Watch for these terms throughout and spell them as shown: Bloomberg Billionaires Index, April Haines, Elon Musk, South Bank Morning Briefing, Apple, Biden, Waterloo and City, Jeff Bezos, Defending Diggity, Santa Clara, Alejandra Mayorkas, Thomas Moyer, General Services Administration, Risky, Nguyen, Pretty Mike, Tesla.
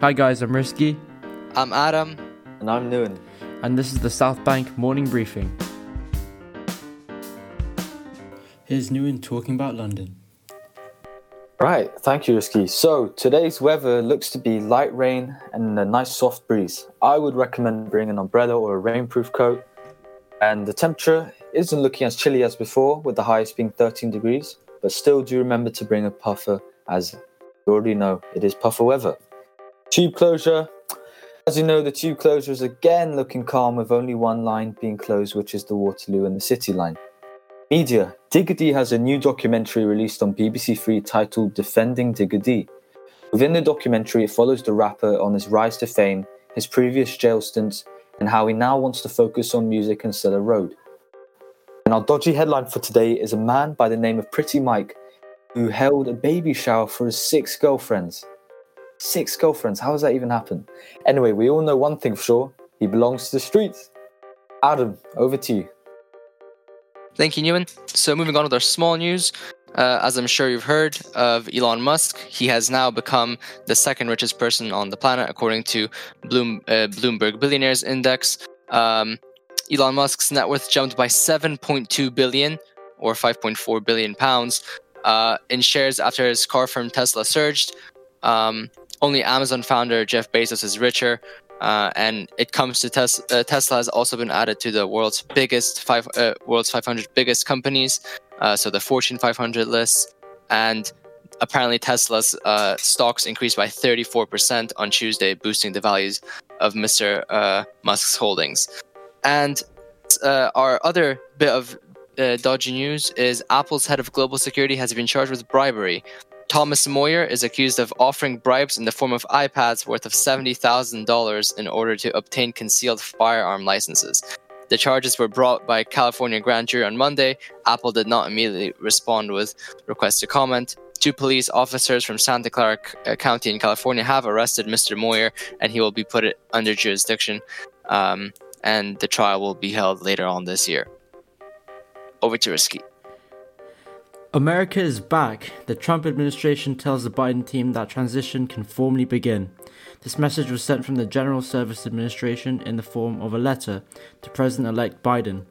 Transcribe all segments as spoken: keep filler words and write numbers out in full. Hi guys, I'm Risky. I'm Adam. And I'm Nguyen. And this is the South Bank Morning Briefing. Here's Nguyen talking about London. Right, thank you, Risky. So, today's weather looks to be light rain and a nice soft breeze. I would recommend bringing an umbrella or a rainproof coat. And the temperature isn't looking as chilly as before, with the highest being thirteen degrees, but still do remember to bring a puffer, as you already know, it is puffer weather. Tube closure. As you know, the tube closure is again looking calm, with only one line being closed, which is the Waterloo and the City line. Media. Diggity has a new documentary released on B B C Three titled Defending Diggity. Within the documentary, it follows the rapper on his rise to fame, his previous jail stints, and how he now wants to focus on music and sell a road. And our dodgy headline for today is a man by the name of Pretty Mike who held a baby shower for his six girlfriends. Six girlfriends, how does that even happen? Anyway, we all know one thing for sure, he belongs to the streets. Adam, over to you. Thank you, Nguyen. So moving on with our small news, uh, as I'm sure you've heard of Elon Musk, he has now become the second richest person on the planet according to Bloom, uh, Bloomberg Billionaires Index. Um... Elon Musk's net worth jumped by seven point two billion, or five point four billion pounds, uh, in shares after his car firm Tesla surged. Um, only Amazon founder Jeff Bezos is richer, uh, and it comes to tes- uh, Tesla has also been added to the world's biggest five uh, world's five hundred biggest companies, uh, so the Fortune five hundred list. And apparently, Tesla's uh, stocks increased by thirty-four percent on Tuesday, boosting the values of Mister Uh, Musk's holdings. And uh, our other bit of uh, dodgy news is Apple's head of global security has been charged with bribery. Thomas Moyer is accused of offering bribes in the form of iPads worth of seventy thousand dollars in order to obtain concealed firearm licenses. The charges were brought by a California grand jury on Monday. Apple did not immediately respond with requests to comment. Two police officers from Santa Clara c- County in California have arrested Mister Moyer, and he will be put under jurisdiction. Um... And the trial will be held later on this year. Over to Risky. America is back. The Trump administration tells the Biden team that transition can formally begin. This message was sent from the General Services Administration in the form of a letter to President-elect Biden.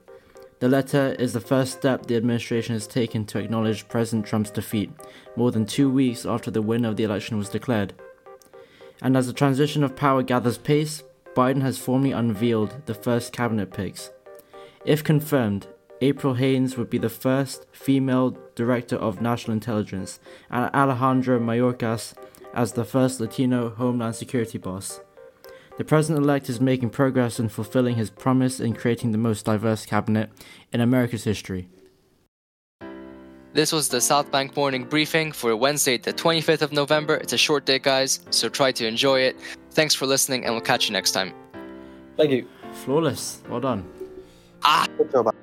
The letter is the first step the administration has taken to acknowledge President Trump's defeat, more than two weeks after the win of the election was declared. And as the transition of power gathers pace, Biden has formally unveiled the first cabinet picks. If confirmed, April Haines would be the first female director of national intelligence, and Alejandra Mayorkas as the first Latino Homeland Security boss. The president-elect is making progress in fulfilling his promise in creating the most diverse cabinet in America's history. This was the South Bank Morning Briefing for Wednesday, the twenty-fifth of November. It's a short day, guys, so try to enjoy it. Thanks for listening, and we'll catch you next time. Thank you. Flawless. Well done. Ah. Good job.